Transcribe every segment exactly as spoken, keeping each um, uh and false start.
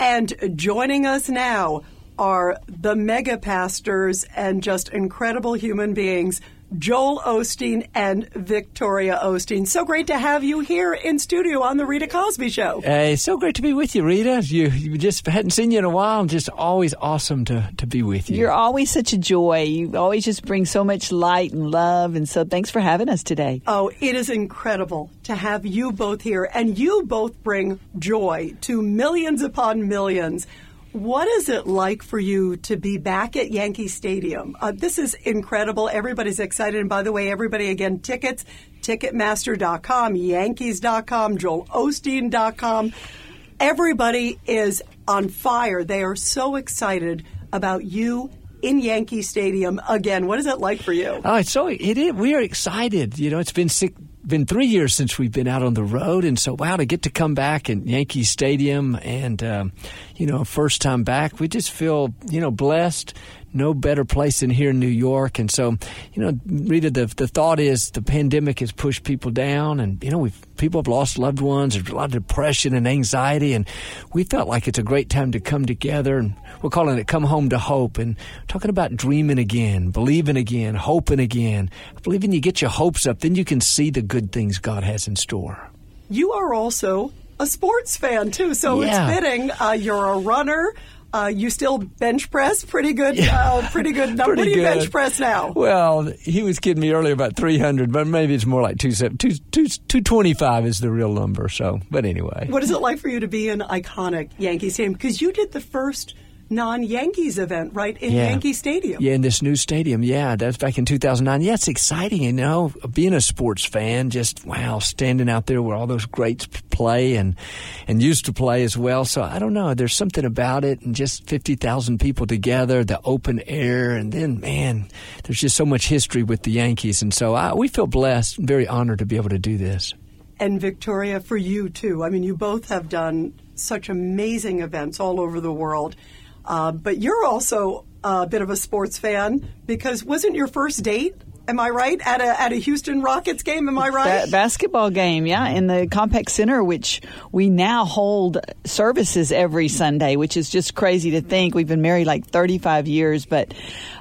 And joining us now are the mega pastors and just incredible human beings, Joel Osteen and Victoria Osteen. So great to have you here in studio on the Rita Cosby Show. Uh, it's so great to be with you, Rita. You, you just hadn't seen you in a while. Just always awesome to, to be with you. You're always such a joy. You always just bring so much light and love. And so thanks for having us today. Oh, it is incredible to have you both here. And you both bring joy to millions upon millions. What is it like for you to be back at Yankee Stadium? Uh, this is incredible. Everybody's excited. And by the way, everybody, again, tickets, Ticketmaster dot com, Yankees dot com, Joel Osteen dot com. Everybody is on fire. They are so excited about you in Yankee Stadium. Again, what is it like for you? Oh, it's so, it is, we are excited. You know, it's been six been three years since we've been out on the road, and so wow, to get to come back in Yankee Stadium and um, you know, first time back, we just feel, you know, blessed. No better place than here in New York. And so, you know, Rita, the the thought is the pandemic has pushed people down, and you know, we've people have lost loved ones. There's a lot of depression and anxiety, and we felt like it's a great time to come together, and we're calling it Come Home to Hope, and talking about dreaming again, believing again, hoping again. I believe when you get your hopes up, then you can see the good things God has in store. You are also a sports fan too, so yeah. It's fitting. Uh, you're a runner. Uh, you still bench press pretty good, uh, pretty good number. Pretty what do you good. bench press now? Well, he was kidding me earlier about three hundred, but maybe it's more like two twenty-five is the real number. So, but anyway. What is it like for you to be an iconic Yankee Stadium? Because you did the first non-Yankees event, right, in yeah. Yankee Stadium. Yeah, in this new stadium. Yeah, that's back in two thousand nine. Yeah, it's exciting, you know, being a sports fan, just, wow, standing out there where all those greats play and and used to play as well. So I don't know, there's something about it, and just fifty thousand people together, the open air, and then, man, there's just so much history with the Yankees. And so I, we feel blessed, very honored to be able to do this. And Victoria, for you, too. I mean, you both have done such amazing events all over the world. Uh, but you're also a bit of a sports fan, because wasn't your first date, am I right, at a at a Houston Rockets game, am I right? Ba- basketball game, yeah, in the Compaq Center, which we now hold services every Sunday, which is just crazy to think. We've been married like thirty-five years, but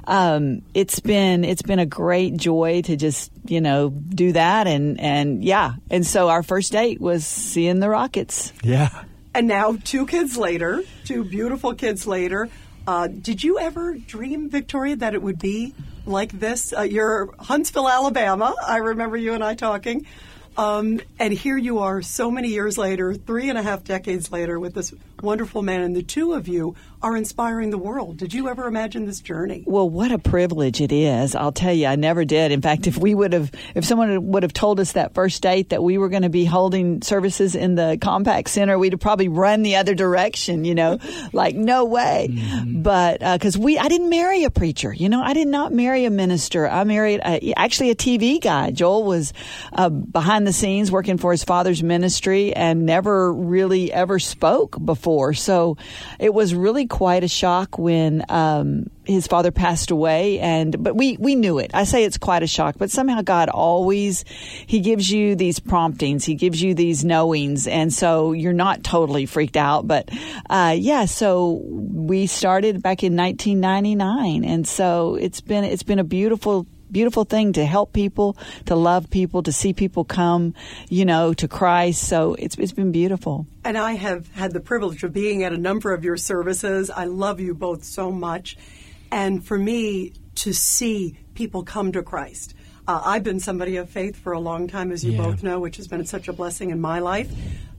um, it's been it's been a great joy to just, you know, do that. And, and yeah, and so our first date was seeing the Rockets. Yeah. And now two kids later, two beautiful kids later, uh, did you ever dream, Victoria, that it would be like this? Uh, you're Huntsville, Alabama. I remember you and I talking. Um, and here you are so many years later, three and a half decades later, with this wonderful man. And the two of you are inspiring the world. Did you ever imagine this journey? Well, what a privilege it is. I'll tell you, I never did. In fact, if we would have, if someone would have told us that first date that we were going to be holding services in the Compaq Center, we'd have probably run the other direction, you know, like no way. Mm-hmm. But because uh, we, I didn't marry a preacher, you know, I did not marry a minister. I married a, actually a T V guy. Joel was uh, behind the scenes working for his father's ministry and never really ever spoke before. So it was really quite a shock when um, his father passed away. And but we we knew it. I say it's quite a shock, but somehow God always, he gives you these promptings. He gives you these knowings. And so you're not totally freaked out. But uh, yeah, so we started back in nineteen ninety-nine. And so it's been it's been a beautiful Beautiful thing to help people, to love people, to see people come, you know, to Christ. So it's it's been beautiful. And I have had the privilege of being at a number of your services. I love you both so much. And for me to see people come to Christ, uh, I've been somebody of faith for a long time, as you yeah. both know, which has been such a blessing in my life.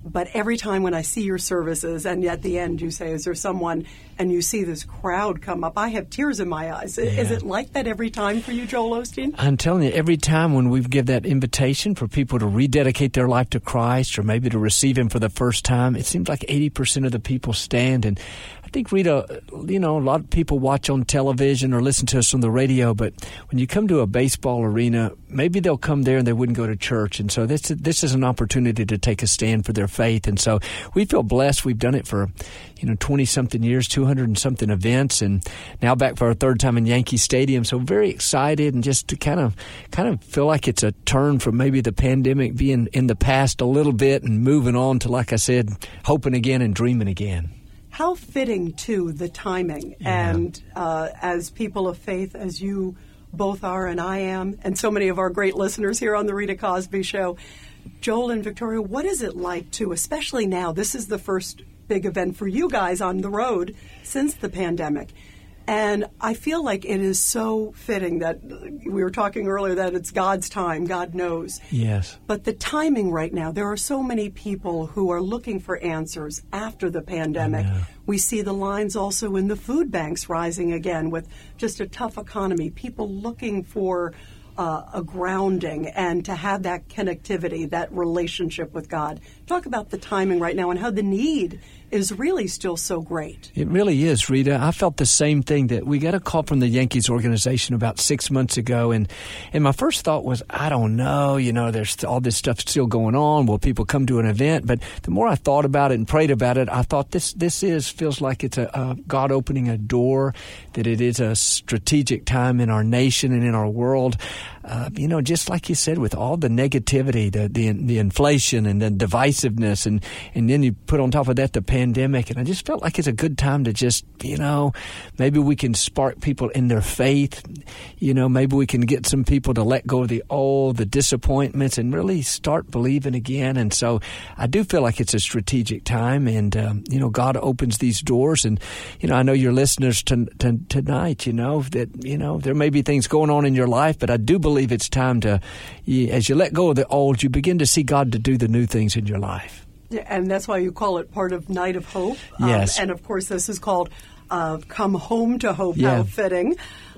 But every time when I see your services, and at the end you say, is there someone, and you see this crowd come up, I have tears in my eyes. Yeah. Is it like that every time for you, Joel Osteen? I'm telling you, every time when we give that invitation for people to rededicate their life to Christ, or maybe to receive him for the first time, it seems like eighty percent of the people stand. And I think, Rita, you know, a lot of people watch on television or listen to us on the radio, but when you come to a baseball arena, maybe they'll come there and they wouldn't go to church. And so this, this is an opportunity to take a stand for their faith. And so we feel blessed. We've done it for, you know, twenty-something years, two hundred and something events, and now back for our third time in Yankee Stadium. So very excited, and just to kind of kind of feel like it's a turn from maybe the pandemic being in the past a little bit and moving on to, like I said, hoping again and dreaming again. How fitting, too, the timing. Yeah. And uh, as people of faith, as you both are and I am, and so many of our great listeners here on The Rita Cosby Show, Joel and Victoria, what is it like to, especially now, this is the first big event for you guys on the road since the pandemic. And I feel like it is so fitting that we were talking earlier that it's God's time, God knows. Yes. But the timing right now, there are so many people who are looking for answers after the pandemic. We see the lines also in the food banks rising again with just a tough economy, people looking for uh, a grounding and to have that connectivity, that relationship with God. Talk about the timing right now and how the need is really still so great. It really is, Rita. I felt the same thing. That we got a call from the Yankees organization about six months ago, and, and my first thought was, I don't know, you know, there's all this stuff still going on. Will people come to an event? But the more I thought about it and prayed about it, I thought this this is feels like it's a, a God opening a door, that it is a strategic time in our nation and in our world. Uh, you know, just like you said, with all the negativity, the the, the inflation and the divisiveness, and, and then you put on top of that the pandemic, and I just felt like it's a good time to just, you know, maybe we can spark people in their faith. You know, maybe we can get some people to let go of the old, the disappointments, and really start believing again. And so I do feel like it's a strategic time, and, um, you know, God opens these doors. And, you know, I know your listeners t- t- tonight, you know, that, you know, there may be things going on in your life, but I do believe it's time to, as you let go of the old, you begin to see God to do the new things in your life. And that's why you call it part of Night of Hope. Yes. Um, and, of course, this is called uh, Come Home to Hope. Yeah. How fitting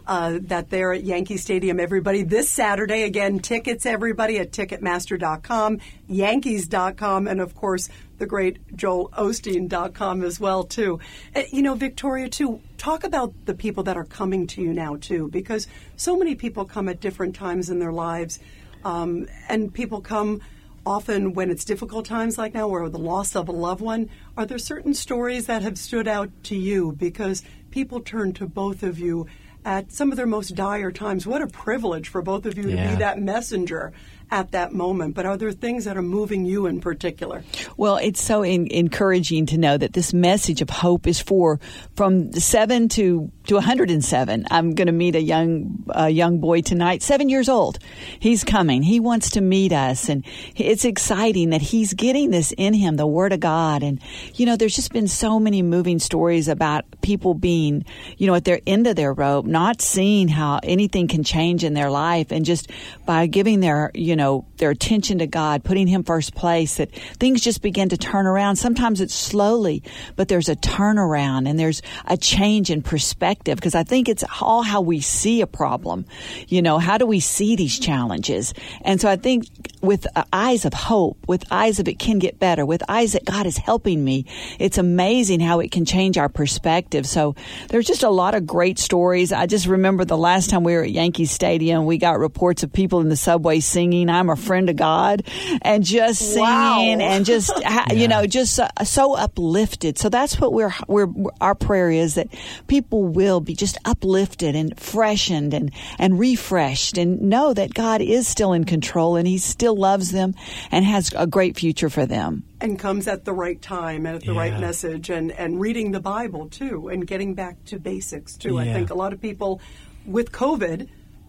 uh, that they're at Yankee Stadium, everybody. This Saturday, again, tickets, everybody, at Ticketmaster dot com, Yankees dot com, and, of course, the great Joel Osteen dot com as well, too. Uh, you know, Victoria, too, talk about the people that are coming to you now, too, because so many people come at different times in their lives, um, and people come often when it's difficult times like now or the loss of a loved one. Are there certain stories that have stood out to you? Because people turn to both of you at some of their most dire times. What a privilege for both of you yeah. to be that messenger at that moment. But are there things that are moving you in particular? Well, it's so in- encouraging to know that this message of hope is for from seven to, to one hundred seven. I'm going to meet a young uh, young boy tonight, seven years old. He's coming. He wants to meet us. And it's exciting that he's getting this in him, the Word of God. And, you know, there's just been so many moving stories about people being, you know, at their end of their rope, not seeing how anything can change in their life. And just by giving their, you know, Know, their attention to God, putting Him first place, that things just begin to turn around. Sometimes it's slowly, but there's a turnaround and there's a change in perspective, because I think it's all how we see a problem. You know, how do we see these challenges? And so I think with uh, eyes of hope, with eyes of it can get better, with eyes that God is helping me, it's amazing how it can change our perspective. So there's just a lot of great stories. I just remember the last time we were at Yankee Stadium, we got reports of people in the subway singing, "I'm a friend of God," and just singing wow. and just, yeah. you know, just so, so uplifted. So that's what we're, we're, our prayer is, that people will be just uplifted and freshened and, and refreshed, and know that God is still in control and He still loves them and has a great future for them. And comes at the right time and at the yeah. right message, and, and reading the Bible, too, and getting back to basics, too. Yeah. I think a lot of people with COVID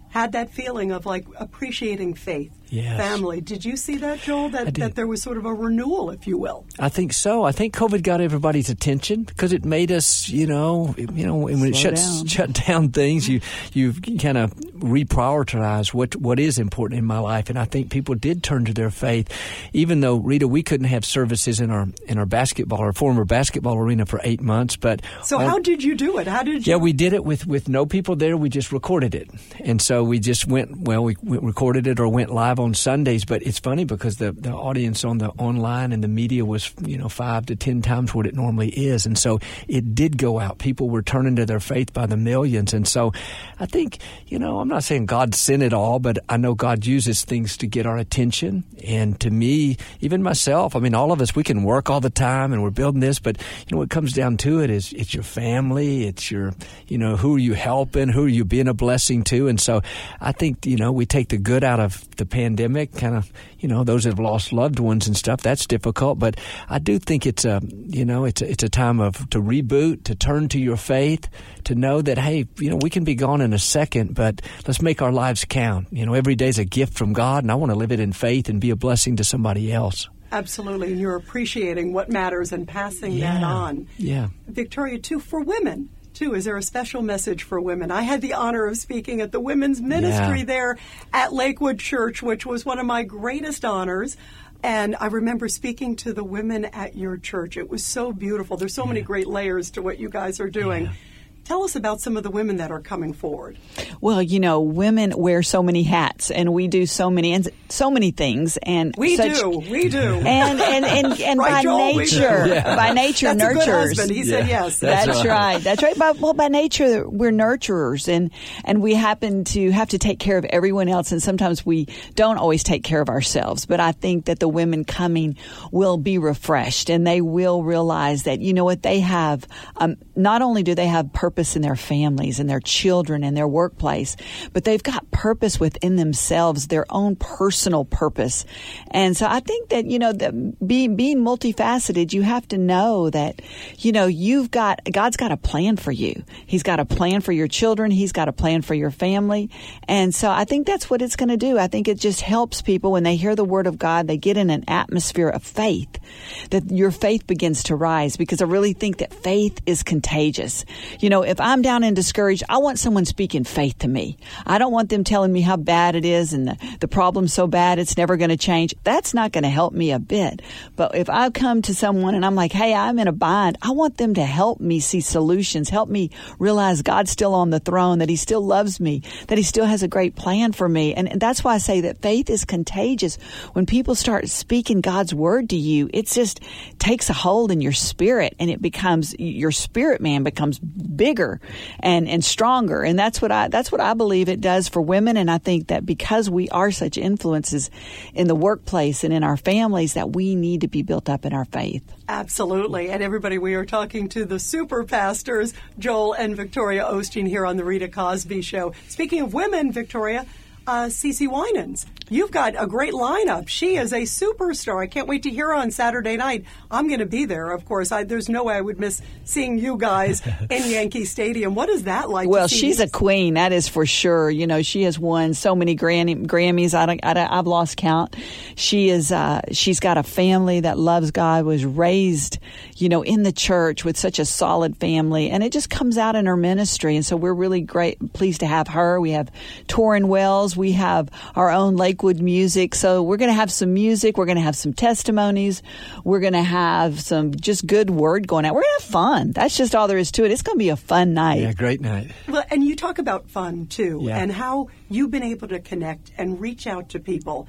had that feeling of, like, appreciating faith, yes. family. Did you see that, Joel, that, that there was sort of a renewal, if you will? I think so. I think COVID got everybody's attention because it made us, you know, you know, when Slow it shuts, down. shut down things, you you kind of reprioritize what, what is important in my life. And I think people did turn to their faith, even though, Rita, we couldn't have services in our in our basketball, our former basketball arena for eight months. But So on, how did you do it? How did you? Yeah, we did it with, with no people there. We just recorded it. And so we just went, well, we recorded it or went live on Sundays. But it's funny because the, the audience on the online and the media was, you know, five to ten times what it normally is. And so it did go out. People were turning to their faith by the millions. And so I think, you know, I'm not saying God sent it all, but I know God uses things to get our attention. And to me, even myself, I mean, all of us, we can work all the time and we're building this. But, you know, what comes down to it is it's your family. It's your, you know, who are you helping? Who are you being a blessing to? And so I think, you know, we take the good out of the pandemic pandemic, kind of, you know, those that have lost loved ones and stuff, that's difficult. But I do think it's a, you know, it's a, it's a time of to reboot, to turn to your faith, to know that, hey, you know, we can be gone in a second, but let's make our lives count. You know, every day's a gift from God, and I want to live it in faith and be a blessing to somebody else. Absolutely. And you're appreciating what matters and passing yeah. that on. Yeah. Victoria, too, for women, too. Is there a special message for women? I had the honor of speaking at the women's ministry yeah. there at Lakewood Church, which was one of my greatest honors. And I remember speaking to the women at your church. It was so beautiful. There's so yeah. many great layers to what you guys are doing. Yeah. Tell us about some of the women that are coming forward. Well, you know, women wear so many hats, and we do so many and so many things. And we such, do, we do, and and and, and right, by, Joel, nature, yeah. by nature, by nature, nurtures. A good husband. He yeah. said yes. That's, that's right. right. That's right. By, well, by nature, we're nurturers, and and we happen to have to take care of everyone else, and sometimes we don't always take care of ourselves. But I think that the women coming will be refreshed, and they will realize that, you know what, they have. Um, not only do they have purpose. Purpose in their families and their children and their workplace, but they've got purpose within themselves, their own personal purpose. And so I think that, you know, that being, being multifaceted, you have to know that, you know, you've got, God's got a plan for you. He's got a plan for your children. He's got a plan for your family. And so I think that's what it's going to do. I think it just helps people when they hear the word of God, they get in an atmosphere of faith, that your faith begins to rise, because I really think that faith is contagious. You know, if I'm down and discouraged, I want someone speaking faith to me. I don't want them telling me how bad it is and the, the problem's so bad it's never going to change. That's not going to help me a bit. But if I come to someone and I'm like, hey, I'm in a bind, I want them to help me see solutions, help me realize God's still on the throne, that he still loves me, that he still has a great plan for me. And, and that's why I say that faith is contagious. When people start speaking God's word to you, it just takes a hold in your spirit, and it becomes, your spirit man becomes big. Bigger and, and stronger. And that's what I that's what I believe it does for women. And I think that because we are such influences in the workplace and in our families, that we need to be built up in our faith. Absolutely. And everybody, we are talking to the super pastors, Joel and Victoria Osteen, here on the Rita Cosby Show. Speaking of women, Victoria, uh, CeCe Winans, you've got a great lineup. She is a superstar. I can't wait to hear her on Saturday night. I'm going to be there, of course. I, there's no way I would miss seeing you guys in Yankee Stadium. What is that like? Well, she's these? a queen, that is for sure. You know, she has won so many Grammy, Grammys. I don't, I don't, I've lost count. She is. Uh, she's got a family that loves God. Was raised, you know, in the church with such a solid family, and it just comes out in her ministry. And so we're really great, pleased to have her. We have Torrin Wells. We have our own Lake. Music. So we're going to have some music. We're going to have some testimonies. We're going to have some just good word going out. We're going to have fun. That's just all there is to it. It's going to be a fun night. Yeah, great night. Well, and you talk about fun too, yeah. and how you've been able to connect and reach out to people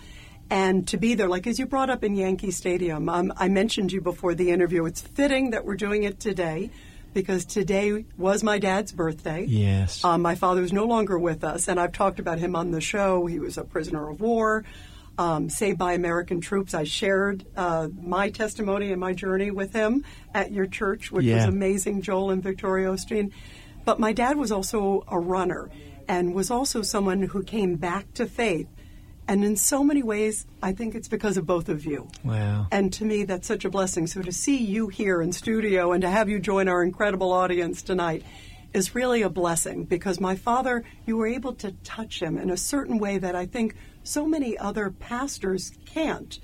and to be there. Like as you brought up in Yankee Stadium, um, I mentioned you before the interview. It's fitting that we're doing it today, because today was my dad's birthday. Yes. Um, my father's no longer with us, and I've talked about him on the show. He was a prisoner of war, um, saved by American troops. I shared uh, my testimony and my journey with him at your church, which yeah. was amazing, Joel and Victoria Osteen. But my dad was also a runner and was also someone who came back to faith. And in so many ways, I think it's because of both of you. Wow. And to me, that's such a blessing. So to see you here in studio and to have you join our incredible audience tonight is really a blessing, because my father, you were able to touch him in a certain way that I think so many other pastors can't.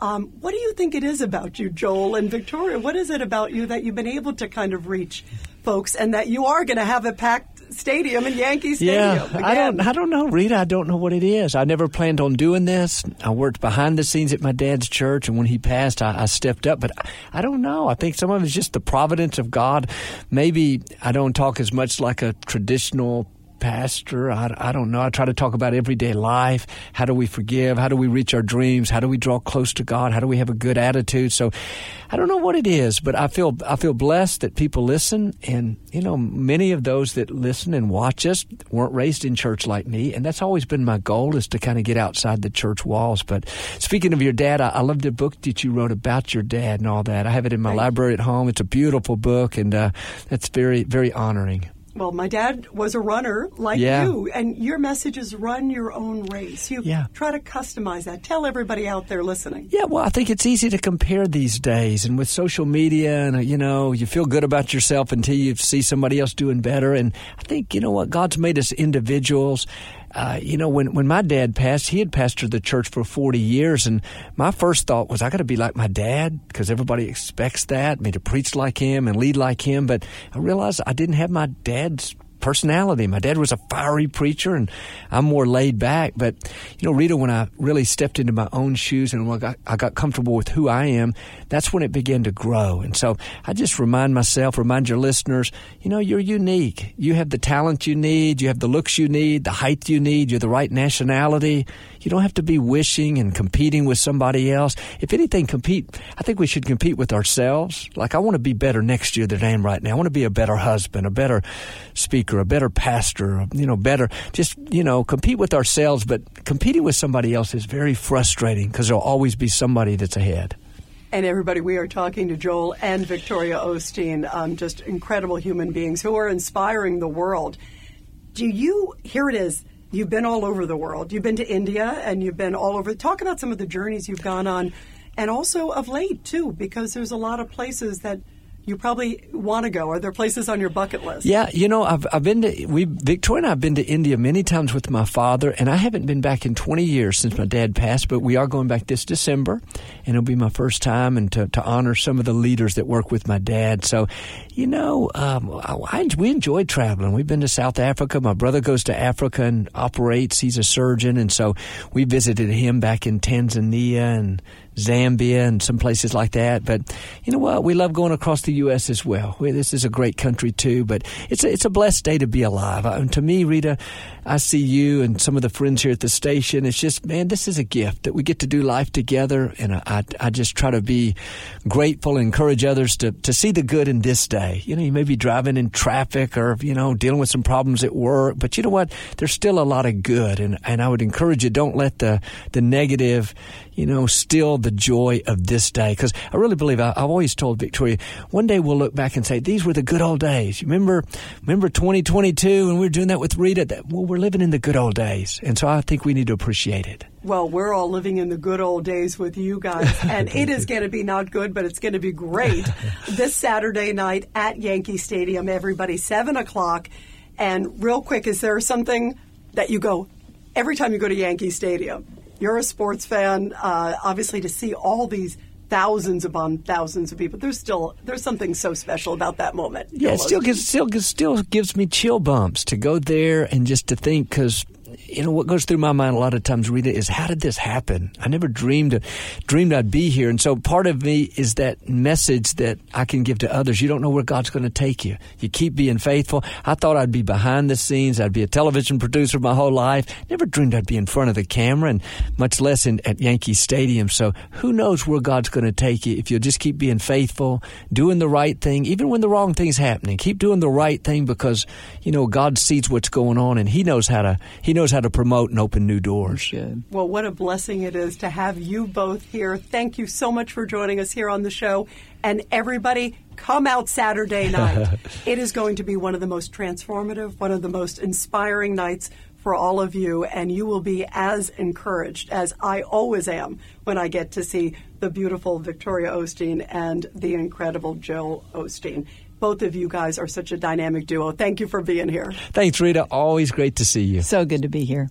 Um, what do you think it is about you, Joel and Victoria? What is it about you that you've been able to kind of reach folks, and that you are going to have a packed stadium in Yankee Stadium? Yeah, again. I don't, I don't know, Rita. I don't know what it is. I never planned on doing this. I worked behind the scenes at my dad's church, and when he passed, I, I stepped up. But I, I don't know. I think some of it's just the providence of God. Maybe I don't talk as much like a traditional pastor. I, I don't know. I try to talk about everyday life. How do we forgive? How do we reach our dreams? How do we draw close to God? How do we have a good attitude? So I don't know what it is, but I feel I feel blessed that people listen. And, you know, many of those that listen and watch us weren't raised in church like me. And that's always been my goal, is to kind of get outside the church walls. But speaking of your dad, I, I loved the book that you wrote about your dad and all that. I have it in my Thank library you. At home. It's a beautiful book, and uh, that's very, very honoring. well, my dad was a runner like yeah. you, and your message is run your own race. You yeah. try to customize that. Tell everybody out there listening. Yeah, well, I think it's easy to compare these days, and with social media, and, you know, you feel good about yourself until you see somebody else doing better. And I think, you know what, God's made us individuals. Uh, you know, when, when my dad passed, he had pastored the church for forty years, and my first thought was, I got to be like my dad, because everybody expects that, me to preach like him and lead like him. But I realized I didn't have my dad's personality. My dad was a fiery preacher, and I'm more laid back. But, you know, Rita, when I really stepped into my own shoes and when I got, I got comfortable with who I am, that's when it began to grow. And so I just remind myself, remind your listeners, you know, you're unique. You have the talent you need. You have the looks you need, the height you need. You're the right nationality. You don't have to be wishing and competing with somebody else. If anything, compete. I think we should compete with ourselves. Like, I want to be better next year than I am right now. I want to be a better husband, a better speaker, a better pastor, you know, better, just, you know, compete with ourselves. But competing with somebody else is very frustrating, because there'll always be somebody that's ahead. And everybody, we are talking to Joel and Victoria Osteen, um, just incredible human beings who are inspiring the world. Do you, here it is, you've been all over the world. You've been to India and you've been all over. Talk about some of the journeys you've gone on, and also of late, too, because there's a lot of places that you probably want to go. Are there places on your bucket list? Yeah, you know, I've I've been to we Victoria and I've been to India many times with my father, and I haven't been back in twenty years since my dad passed. But we are going back this December, and it'll be my first time, and to, to honor some of the leaders that work with my dad. So, you know, um, I, I, we enjoy traveling. We've been to South Africa. My brother goes to Africa and operates. He's a surgeon, and so we visited him back in Tanzania and Zambia and some places like that. But you know what? We love going across the U S as well. We, this is a great country too, but it's a, it's a blessed day to be alive. I, and to me, Rita, I see you and some of the friends here at the station. It's just, man, this is a gift that we get to do life together. And I, I, I just try to be grateful and encourage others to, to see the good in this day. You know, you may be driving in traffic or, you know, dealing with some problems at work, but you know what? There's still a lot of good. And, and I would encourage you, don't let the, the negative, you know, still the joy of this day. Because I really believe, I, I've always told Victoria, one day we'll look back and say, these were the good old days. You remember, remember twenty twenty-two when we were doing that with Rita? That, well, we're living in the good old days. And so I think we need to appreciate it. Well, we're all living in the good old days with you guys. And it is going to be not good, but it's going to be great. This Saturday night at Yankee Stadium, everybody, seven o'clock. And real quick, is there something that you go, every time you go to Yankee Stadium, you're a sports fan, uh, obviously, to see all these thousands upon thousands of people. There's still there's something so special about that moment. Yeah, it still gives, still, gives, still gives me chill bumps to go there and just to think, because you know, what goes through my mind a lot of times, Rita, is how did this happen? I never dreamed dreamed I'd be here. And so part of me is that message that I can give to others. You don't know where God's going to take you. You keep being faithful. I thought I'd be behind the scenes. I'd be a television producer my whole life. Never dreamed I'd be in front of the camera, and much less in, at Yankee Stadium. So who knows where God's going to take you if you'll just keep being faithful, doing the right thing, even when the wrong thing's happening. Keep doing the right thing, because, you know, God sees what's going on, and he knows how to, he knows how to promote and open new doors. Well, what a blessing it is to have you both here. Thank you so much for joining us here on the show. And everybody, come out Saturday night. It is going to be one of the most transformative, one of the most inspiring nights for all of you. And you will be as encouraged as I always am when I get to see the beautiful Victoria Osteen and the incredible Joel Osteen. Both of you guys are such a dynamic duo. Thank you for being here. Thanks, Rita. Always great to see you. So good to be here.